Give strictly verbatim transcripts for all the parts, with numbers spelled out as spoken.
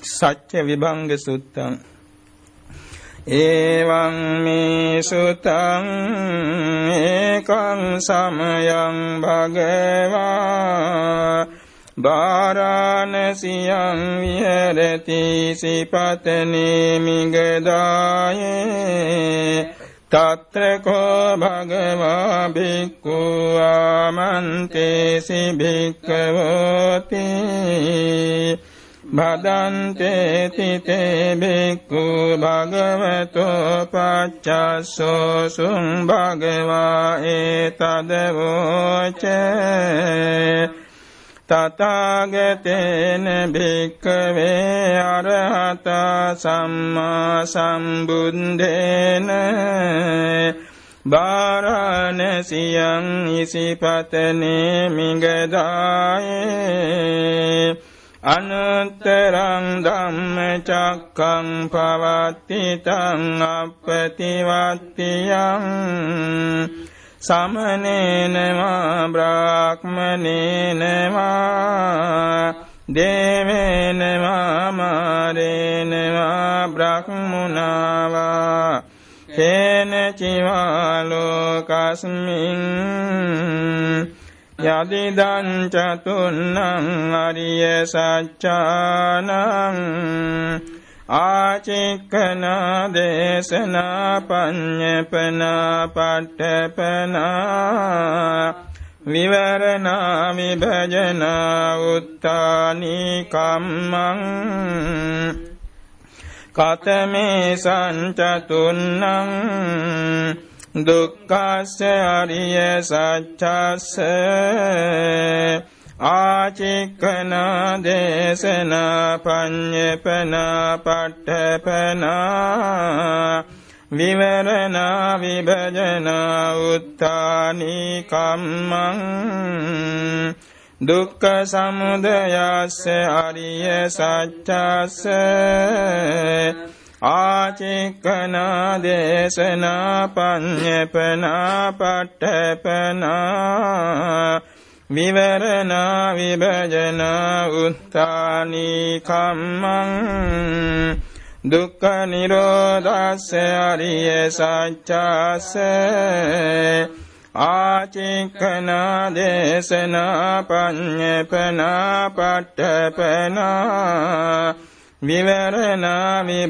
Saccavibhanga Suttam. Evaṁ me sutaṁ ekaṁ samayaṁ bhagavā vāranasiyaṁ viharati sipatane migdāye tatra ko bhagavā bhikkhu āmantesi bhikkhavoti Bhadante tite bhikkhu bhagavato paccasso sum bhagavā etadavoce tathāgatena bhikkave arahata sammā sambuddhena Vāranasiyaṁ isipatane migdāye Anuttarang dhamme cakkang pavatitang appativattiyang samanene va brahmanene va devene va marene va brahmuna va tena civa lokasmin Yadidaṁ catunnaṁ ariya saccānaṁ ācikkhana desana paññapana paṭṭapana vivarana vibhajana uttāni kammaṁ katame sancatunnaṁ Dukkasya ariya saccasya ācikkhana desana paññapana paṭṭapana vivarana vibhajana uttāni kammaṁ dukkha samudayasya ariya saccasya Ācikkhana desana paññapana paṭṭapana vivarana vibhajana uttāni kammaṁ dukkha nirodhasya ariya saccasya ācikkhana desana paññapana paṭṭapana Vivarana vibhajana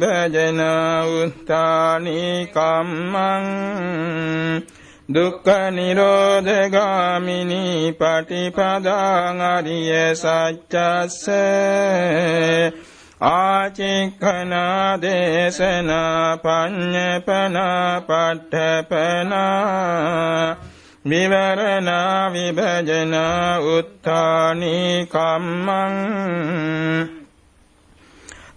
uttāni kammaṁ dukkha nirodhagamini paṭipadaṁ ariya saccasya ācikkhana desana paññapana paṭṭapana vivarana vibhajana uttāni kammaṁ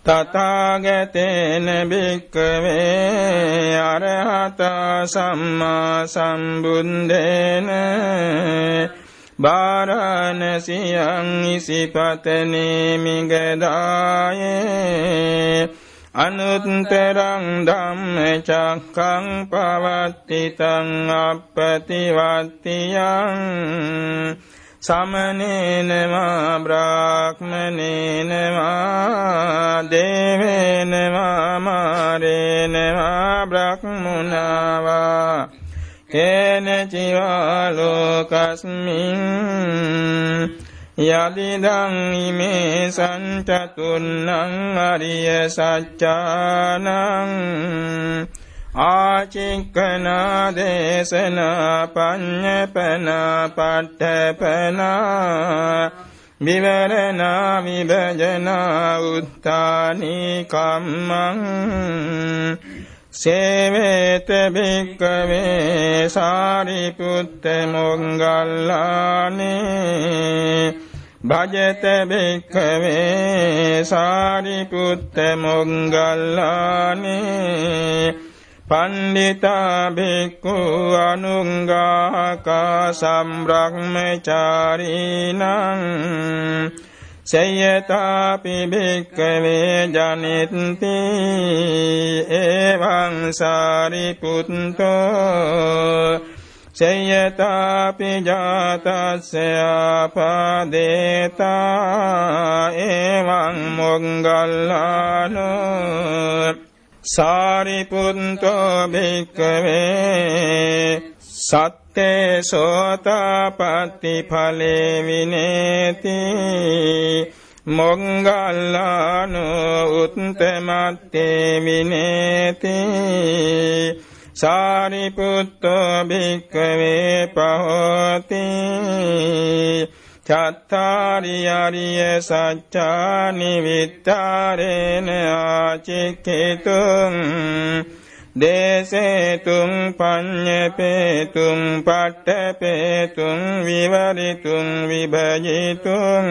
Tathāgatena bhikkave arahata sammā sambuddhena vāranasiyaṁ isipatane migdāye anuttaraṁ dhamme cakkhaṁ pavattitāṁ appativattiyaṁ samanene va brahmanene va devene va marene va brahmuna va kena civa lokasmin yadidaṁ ime sancatunnaṁ ariya saccānaṁ Ācikkhana desana paññapana paṭṭapana vivarana vibhajana uttāni kammaṁ seveta bhikkave Sāriputta Moggallāne bhajata bhikkave Sāriputta Moggallāne Pandita bhikkhu anuṅgāhaka sambrahmacārīnaṁ sayyatapi bhikkave jananti evaṁ Sāriputto Seyata pijata seapadeta evaṁ moggallāno Sāriputto bhikkave satte sota patti phale vineti Moggallāno uttamatte vineti Sāriputto bhikkave pahoti cattari ariya sacchāni vittarena acikkhitun desetum paññepetum paṭṭapetum vivaritum vibhajitum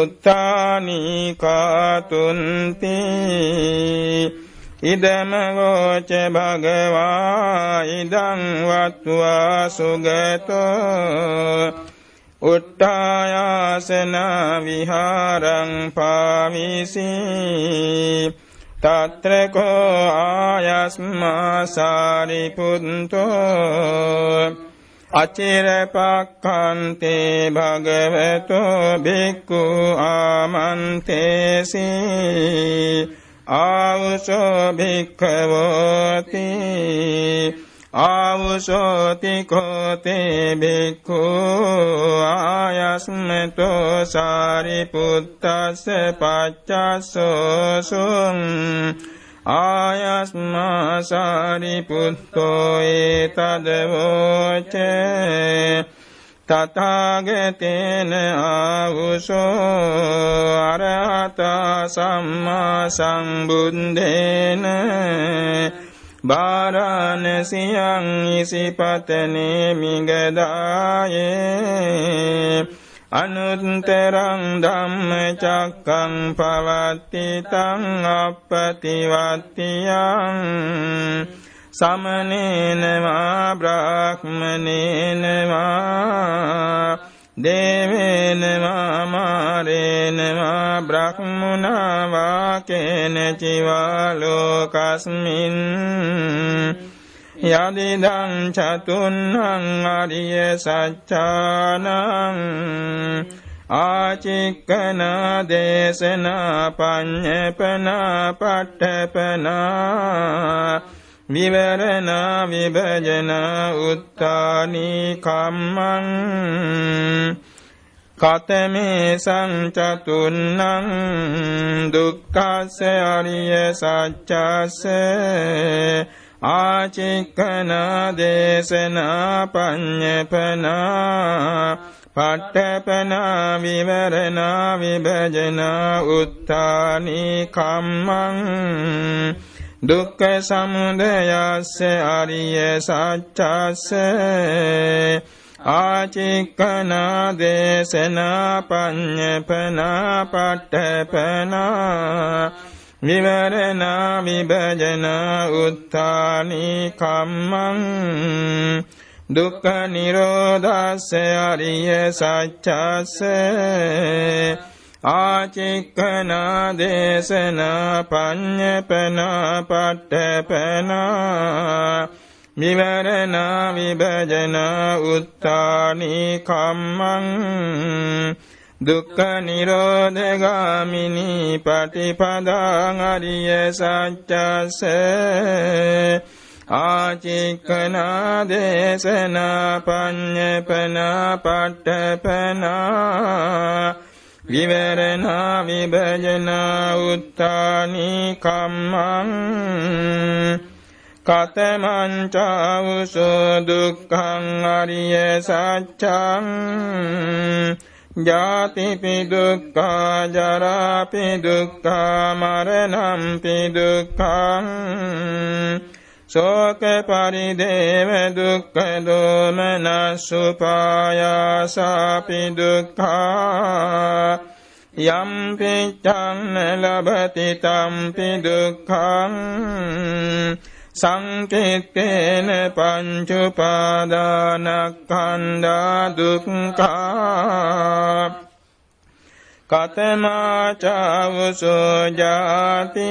uttāni kātunti idam voce bhagavā idam vattvā sugato uttāyāsena vihāraṁ pāvisi tatra ko āyasmā Sāriputto acirapakkante bhagavato bhikkhu āmantesi āvuso bhikkhavoti āvusoti ko te bhikkhu āyasmato sāriputtassa paccasso sum āyasmā sāriputto etad voce tathāgatena āvuso arahata sammā sambuddena vāranasiyaṁ isipatene migdāye anuttaraṁ dhammacakkaṁ pavattitāṁ appativattiyaṁ samanena vā brāhmanena vā devena vā mārena vā brahmunā vā kenaci vā lokasmin yadidaṁ catunnaṁ ariya saccānaṁ ācikkana desena paññepana paṭṭapana vivarana vibhajana uttāni kammaṁ katamesaṁ catunnaṁ dukkhasse ariya saccasse ācikkana desena paññepana paṭṭapana vivarana vibhajana uttāni kammaṁ dukkha samudayassa ariya saccassa acikkana desena paññepana paṭṭapana vivarana vibhajana uttāni kammaṁ dukkha nirodhassa ariya saccassa ācikkana desena paññepana paṭṭapana vivarana vibhajana uttāni kammaṁ dukkha nirodhagāmini paṭipadaṁ ariya saccassa ācikkana desena paññepana paṭṭapana vivarana vibhajana uttāni kammaṁ katamaṁ cāvuso dukkhaṁ ariya saccaṁ jātipi dukkha jarāpi dukkha maranampi dukkhaṁ soka parideva dukkha domana supāyāsāpi dukkha yam piccaṁ labati tampi dukkhaṁ saṅkittena pañcupadānakkhandā dukkha katamā cāvuso jāti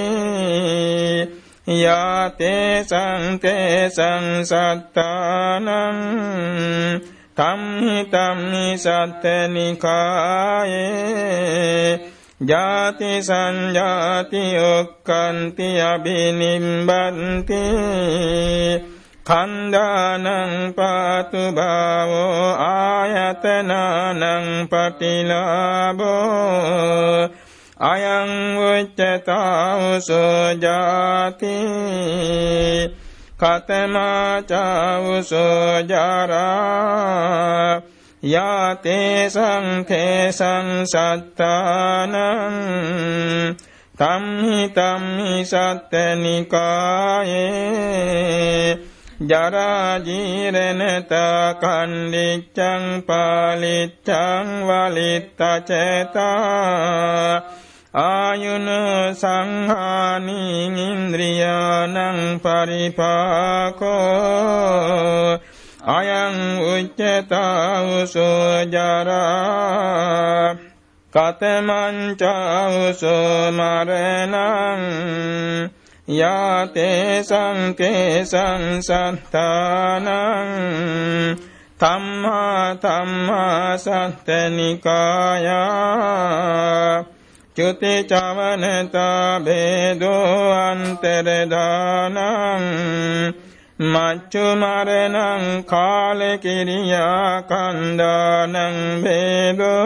Ya te sang te sang sattanam tam hi tam hi satte nikaye jati sanjati ukkanti abhinimbanti khandānaṁ pātu bhāvo āyatanānaṁ patilābo ayaṁ uccatā uso jāti katamā ca uso jarā yā tesaṁ tesaṁ sattānaṁ tam hi tam hi satte nikāye jara jirenata kandicchang paliccang valitta ceta ayuno sanghani indriyanang paripako ayang ucceta uso jara katamanca uso marenang ya te sang te sang sattanam tamma tamma satte nikaya cuti cavanata bedo antere danam maccu marenam kale kiriya kandanam bedo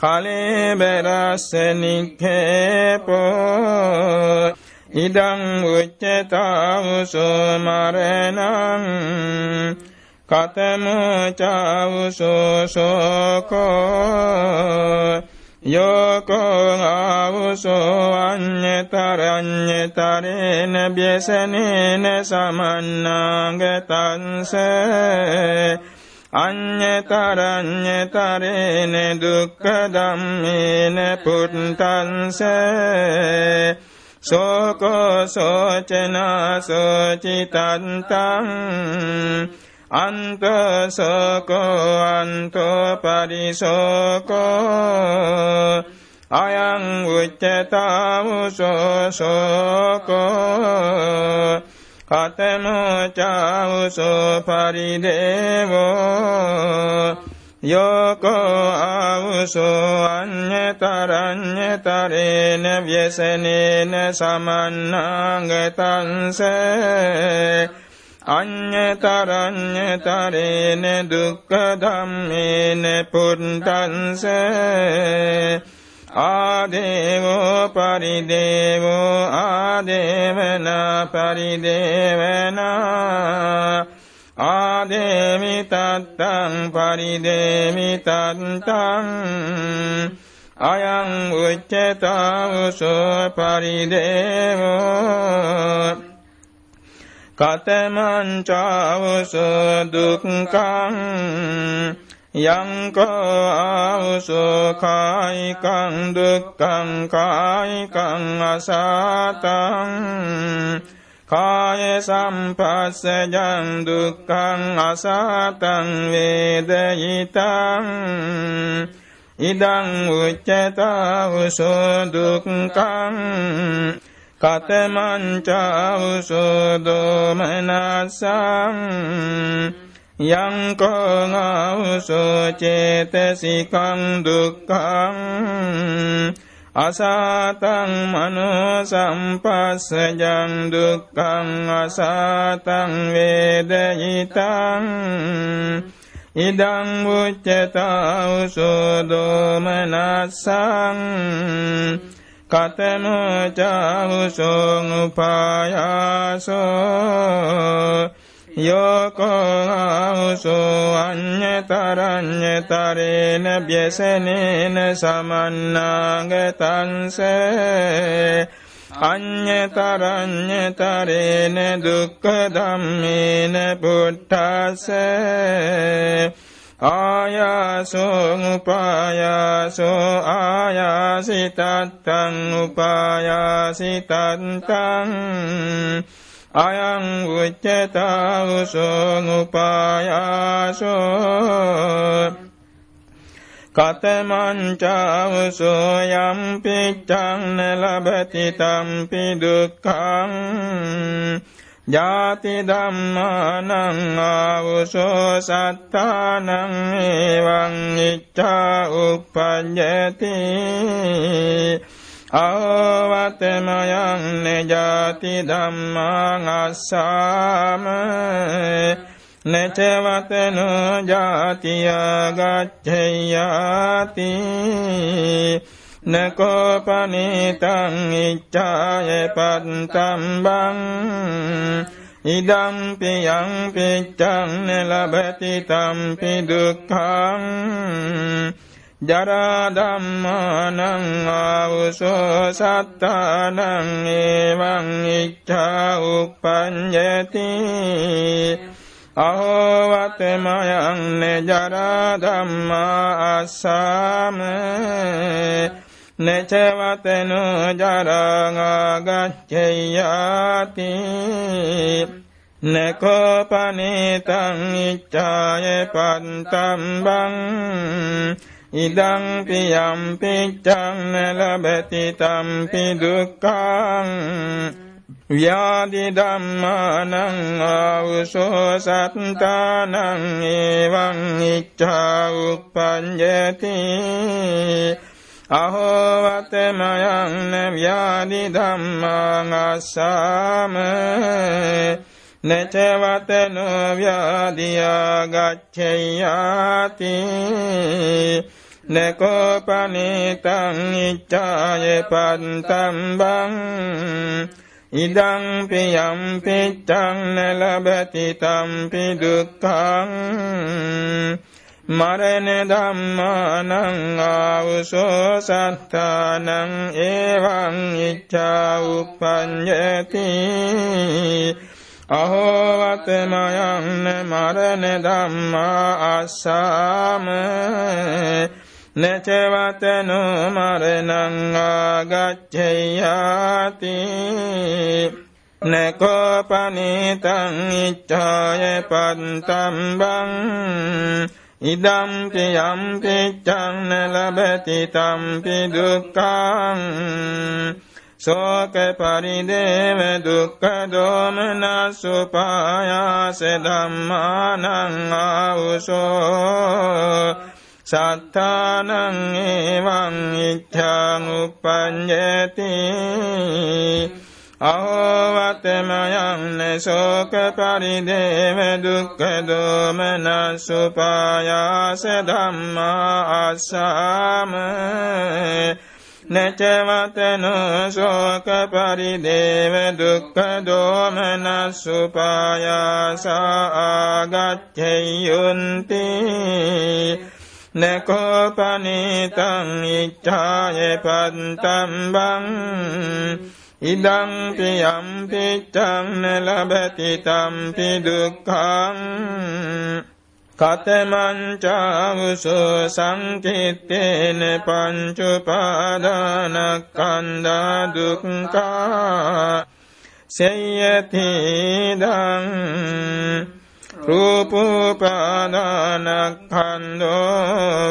kale berase nikhepo idam ucceta uso marenam katamo ca uso soko yoko auso anyetaranyetarena byesenena samannangatanse anyetaranyetarena dukkadammena puntanse soko socena socitantam anto soko anto parisoko ayang ucceta uso soko katemo ca uso paridevo yoko auso anyetaranyetarena vyesenena samannangatanse anyetaranyetarena dukkadammena puntanse adevo paridevo adevana paridevana ademi tattaṁ paridemi tattaṁ ayaṁ ucceta uso paridevo katamaṁ ca uso dukkhaṁ yaṁ ko auso kāyikaṁ dukkhaṁ kāyikaṁ asātaṁ kāya sampassajaṁ dukkhaṁ asātaṁ vedayitaṁ idaṁ ucceta uso dukkhaṁ katamaṁ ca uso domanassaṁ yaṁ ko auso cetasikaṁ dukkhaṁ asātaṁ mano sampassajaṁ dukkhaṁ asātaṁ vedayitaṁ idaṁ ucceta uso domanassaṁ katamo ca uso upāyāso yoko auso anyetaranyetarena vyesenena samannangatanse anyetaranyetarena dukkadammena buddhase ayaso upayaso ayasitattaṁ upayasitattaṁ ayaṁ ucceta uso upāyāso Kataman cāvuso yam piccaṁ ne labati tampi dukkhaṁ jāti dhammānaṁ āvuso sattānaṁ evaṁ iccā uppajjati avattamayaṁ ne jāti dhammāṁ assāma Necavateno jatiya gacchayati nekopanitam iccaya pantambang idam piyam piccang nelabati tampi dukkhang jara dhammanam avuso sattanam evam icca uppanjati Aho vatemayaṁ ne jara dhamma assāma ne cevatenu jaraṁ agacchayati ne kopanitaṁ iccāya pantambaṁ idaṁ piyam piccaṁ ne labati tampi dukkhaṁ Vyādi dhammānaṁ āvuso sattānaṁ evaṁ iccā uppajjati aho vatemayaṁ ne vyādi dhammāṁ assāma ne cevatenu vyādiya gacchayati ne kopanitaṁ iccāya pantambaṁ Idam piyam piccang nelabati tampi dukkhaṁ marane dhammanam avuso sattānaṁ evaṁ iccā uppajjati aho vatemayaṁ ne marane dhammā assāma Necevatenu marenaṁ agacchayati nekopanitaṁ iccāya pantambaṁ idam piyam piccaṁ nelabati tampi dukkhaṁ soka parideva dukkha domanasupāyāse dhammānaṁ avuso sattānaṁ evaṁ iccā uppajjati aho vatemayaṁ ne soka parideva dukkha domanasupāyāse dhammā assāma ne cevatenu soka parideva dukkha domanasupāyāsa agacchayunti nekopanitaṁ iccāya pantambaṁ idam piyam piccaṁ nelabati tampi dukkhaṁ katamaṁ cāvuso saṅkitteന pañcupadānakkhandā dukkha seyyathidaṁ rūpūpādānakkhandō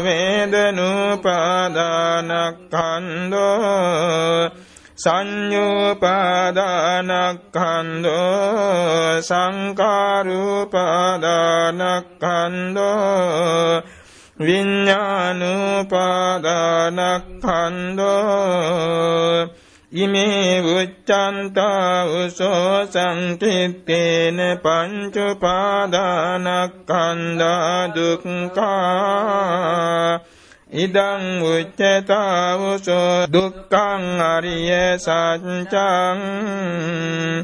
vedanūpādānakkhandō saññūpādānakkhandō saṅkhārūpādānakkhandō viññānūpādānakkhandō Ime vuccanta uso saṅkitteṇa pañcupadānakkhandā dukkha idaṁ vuccata uso dukkhaṁ ariya saccaṁ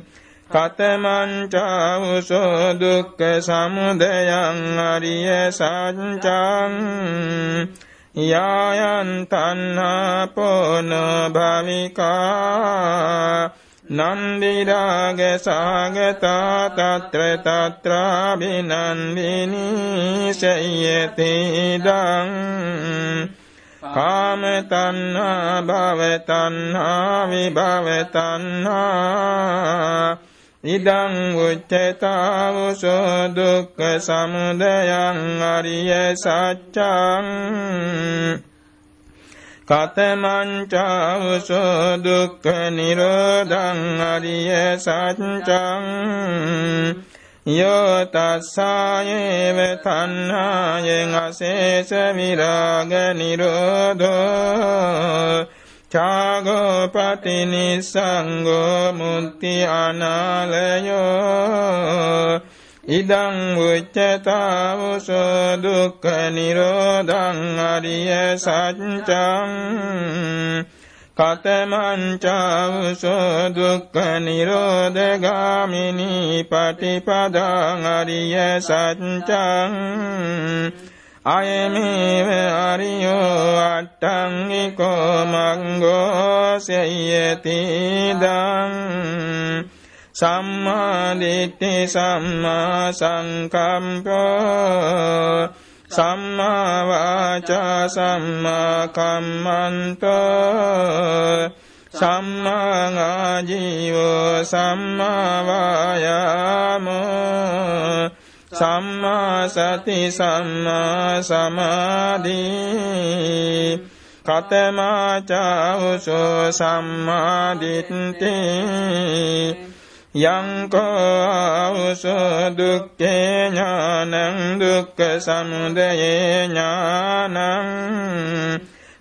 katamaṁ ca uso dukkha samudayaṁ ariya saccaṁ Yāyaṁ taṇhāpono bhavikā nandidāga sāgatā tatra tatra vinandini seyyathidaṁ kāma taṇhā bhava taṇhā vibhava taṇhā Idam uccettāvuso dukkha samudayaṁ ariya saccaṁ Katamaṁ cāvuso dukkha nirodhaṁ ariya saccaṁ Yo tassāyeva tannāyeṁ asesa virāga nirodho Chāgo pati nissaṅgo mutti anālayo Idaṁ uccettāvuso dukkha nirodhaṁ ariya saccaṁ Katamaṁ cāvuso dukkha nirodhagāmini paṭipadaṁ ariya saccaṁ Ayamīva ariyo aṭṭaṅgiko maṅgo seyyati daṁ sammāditthi sammāsaṅkampo sammāvācā sammākammanto sammāngājivo sammāvāyāmo Samma sati samma samadhi katama cāvuso sammādiṭṭhi yaṁ ko āvuso dukkhe ñānaṁ dukkha samudaye ñānaṁ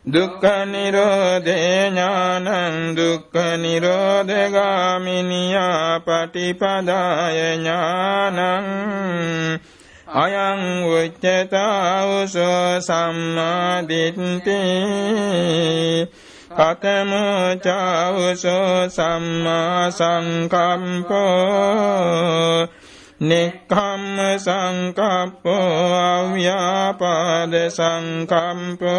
dukkha nirodhe ñānaṁ dukkha nirodhagāminiya paṭipadāya ñānaṁ ayaṁ uccettāvuso sammādiṭṭhi katamo cāvuso sammāsaṅkampo Nikhamma saṅkappo avyāpāda saṅkampo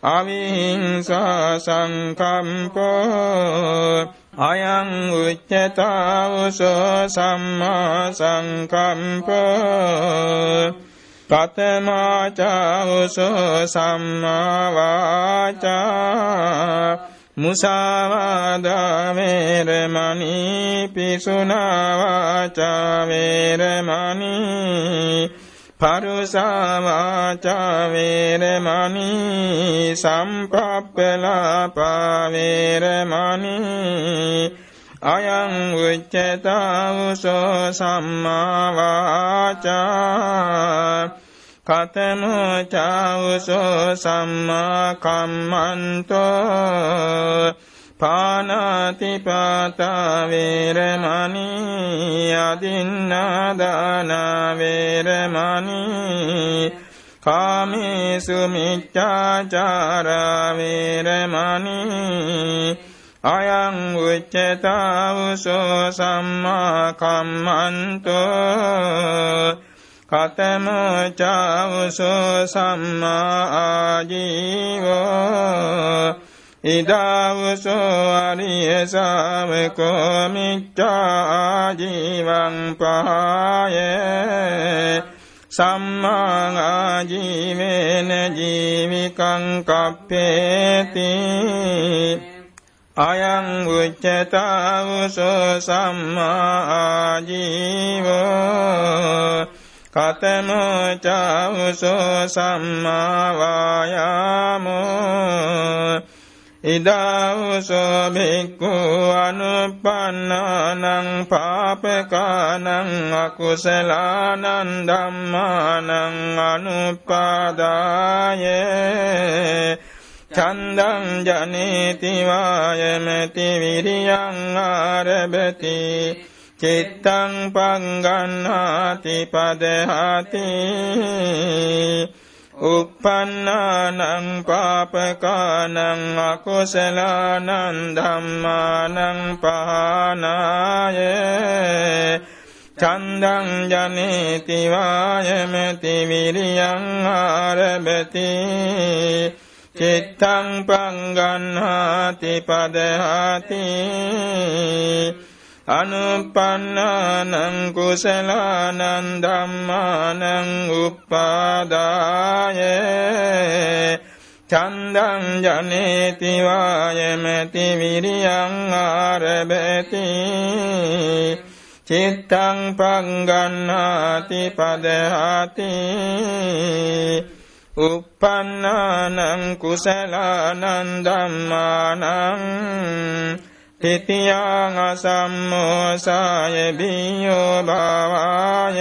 avihiṅsā saṅkampo ayaṁ uccettāvuso sammāsaṅkampo katamā cāvuso sammāvācā musāvādā vērmaṇī piṣunā vācā vērmaṇī paruṣā vācā vērmaṇī sampāppalāpā vērmaṇī ayaṁ uccettāvuso sammāvācā katamo cāvuso sammākammanto pāṇātipaṭā vērmaṇī adinnādāna vērmaṇī kāmesu miccācārā vērmaṇī ayaṁ uccettāvuso sammākammanto katamo cāvuso sammāājīvo idāvuso ariya sāvako miccāājīvaṁ pāye sammāājīvena jīvikaṁ kappeti ayaṁ uccettāvuso sammāājīvo katamo cāvuso sammāvāyāmo idāvuso bhikkhu anuppannānaṁ pāpakānaṁ akusalaanaṁ dhammānaṁ anuppādāye candaṁ janeti vāyamati viriyaṁ ārabati cittaṁ paṅgannāti padahāti uppannānaṁ pāpakānaṁ akusalaanaṁ dhammānaṁ pahānāye candaṁ janeti vāyamati viriyaṁ ārabati cittaṁ paṅgannāti padahāti anuppannānaṁ kusalānaṁ dhammānaṁ uppādāye චන්දං ජනේති වායමති විරියං ආරබති චිත්තං පංගන්නාති පදහති uppannānaṁ කුසලානං ධම්මානං තිතියං අසම්මෝසාය බියෝ භාවාය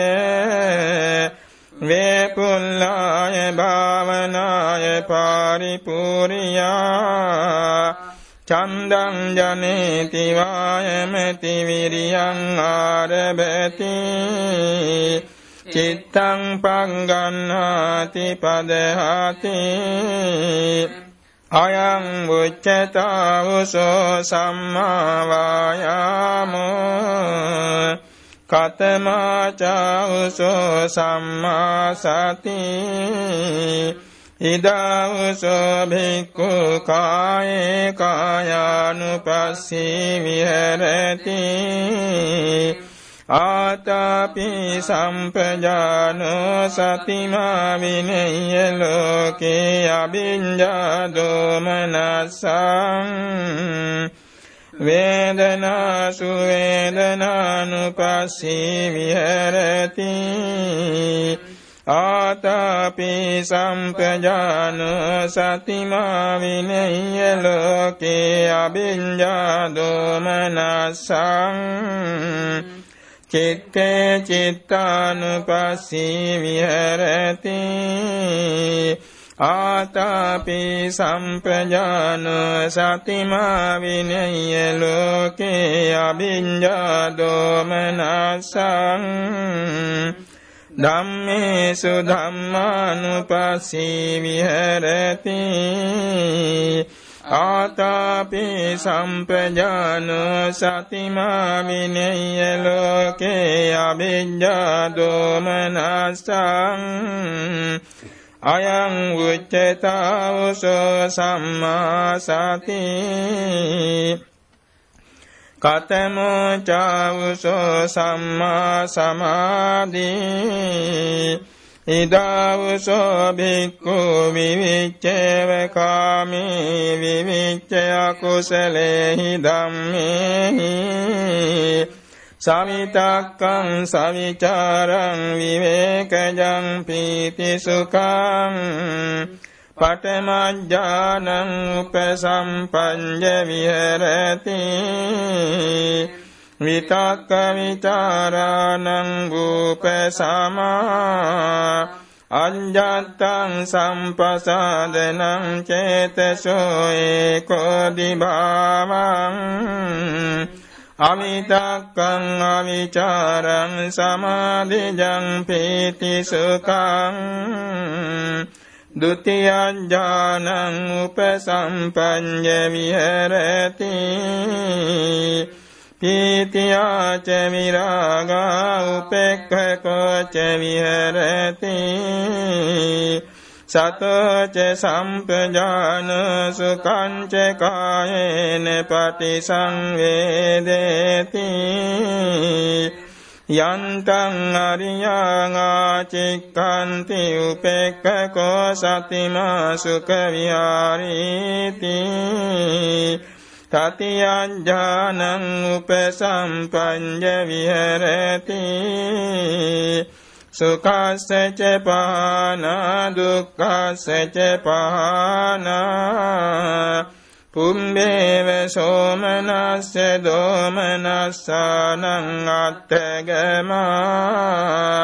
වේපුල්ලාය භාවනාය පාරිපූර්ණියා චන්දං ජනේති වායමති විරියං ආරබති චිත්තං පංගන්නාති පදහති අයං උච්චතාවසෝ සම්මා වායාමෝ කතමාචාවසෝ සම්මා සති ඉදාවසෝ භික්ඛු කායේ කායානුපස්සී විහෙරති ආතාපි සම්පජානෝ සතිමා විනේය ලෝකේ අභිඤ්ඤා දෝමනසං වේදනාසු වේදනානුපස්සී විහෙරති ආතාපි සම්පජානෝ සතිමා විනේය ලෝකේ අභිඤ්ඤා දෝමනසං චිත්තේ චිත්තානුපස්සී විහෙරති ආතාපි සම්පජානෝ සතිමා විනේය ලෝකේ අභිඤ්ඤා දෝමනසං ධම්මේසු ධම්මානුපස්සී විහෙරති ආතාපි සම්පජානෝ සතිමා විනේය ලෝකේ අභිඤ්ඤා දෝමනසං අයං උච්චතාවසෝ සම්මා සති කතමෝ චාවසෝ සම්මා සමාධි ඉදාවසෝ භික්ඛු විවිච්ඡේව කාමී විවිච්ඡය කුසලේහි ධම්මේහි සවිතක්කං සවිචාරං විවේකජං පීති සුඛං පඨමඥානං උපසම්පඤ්ඤ විහෙරති විතක්ක විචාරාණං උපසමා අඤ්ඤත්තං සම්පසාදනං චේතසෝ ඒකෝ දිභාවං අවිතක්කං අවිචාරං සමාධිජං පීති සුඛං ဒုတိယ ඥානං උපසම්පඤ්ඤ විහෙරති පීතියා ච විරාගා උපේක්ඛකෝ ච විහෙරති සතෝ ච සම්පජානෝ සුඛං ච කායේන පටිසංවේදේති යන්තං අරියං ආචික්ඛන්ති උපේක්ඛකෝ සතිමා සුඛ විහාරීති තතියං ඥානං උපසම්පඤ්ඤ විහෙරති සුඛස්ස ච පහනා දුක්ඛස්ස ච පහනා පුම්මේව සෝමනස්ස දෝමනස්සානං අත්තගමා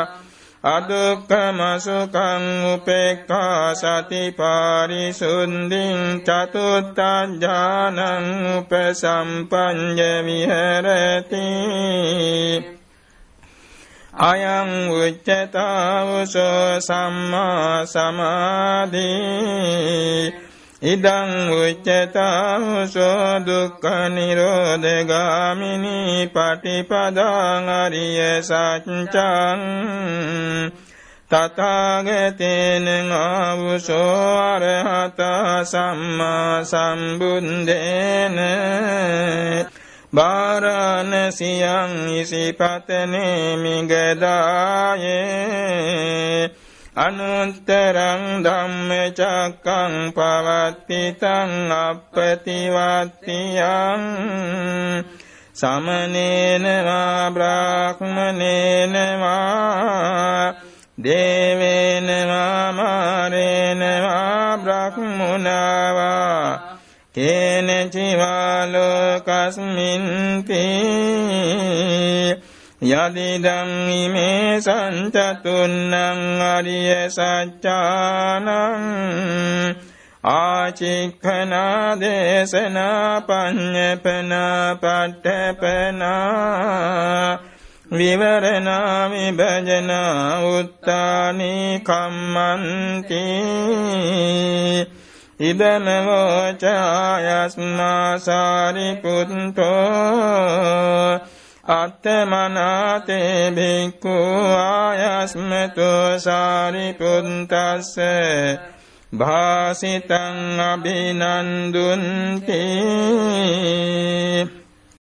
අදුක්ඛම සුඛං උපේක්ඛා සති පාරිසුද්ධිං චතුත්තං ඥානං උපසම්පඤ්ඤ විහෙරති අයං උච්චතාවසෝ සම්මා සමාධි ඉදං උච්චතාවසෝ දුක්ඛ නිරෝධගාමිනී පටිපදාං අරිය සත්‍යං තථාගතේන ආවසෝ අරහතා සම්මා සම්බුද්දේන බාරාණසියං ඉසිපතනේ මිගදායේ Anuttarang dhamme cakkang pavattitan appativattiyan samanena va brahmanena va devena va marena va brahmuna va kenechi va lokasminti yadidam ime sanchatunnam ariya saccanam ācikkhana desana paññepena paṭṭepena vivarana vibhajana uttāni kammanti idam voca yasmā Sāriputto atmanāte bhikkhu āyasmetu Sāriputtase bhāsitaṃ abhinandunti.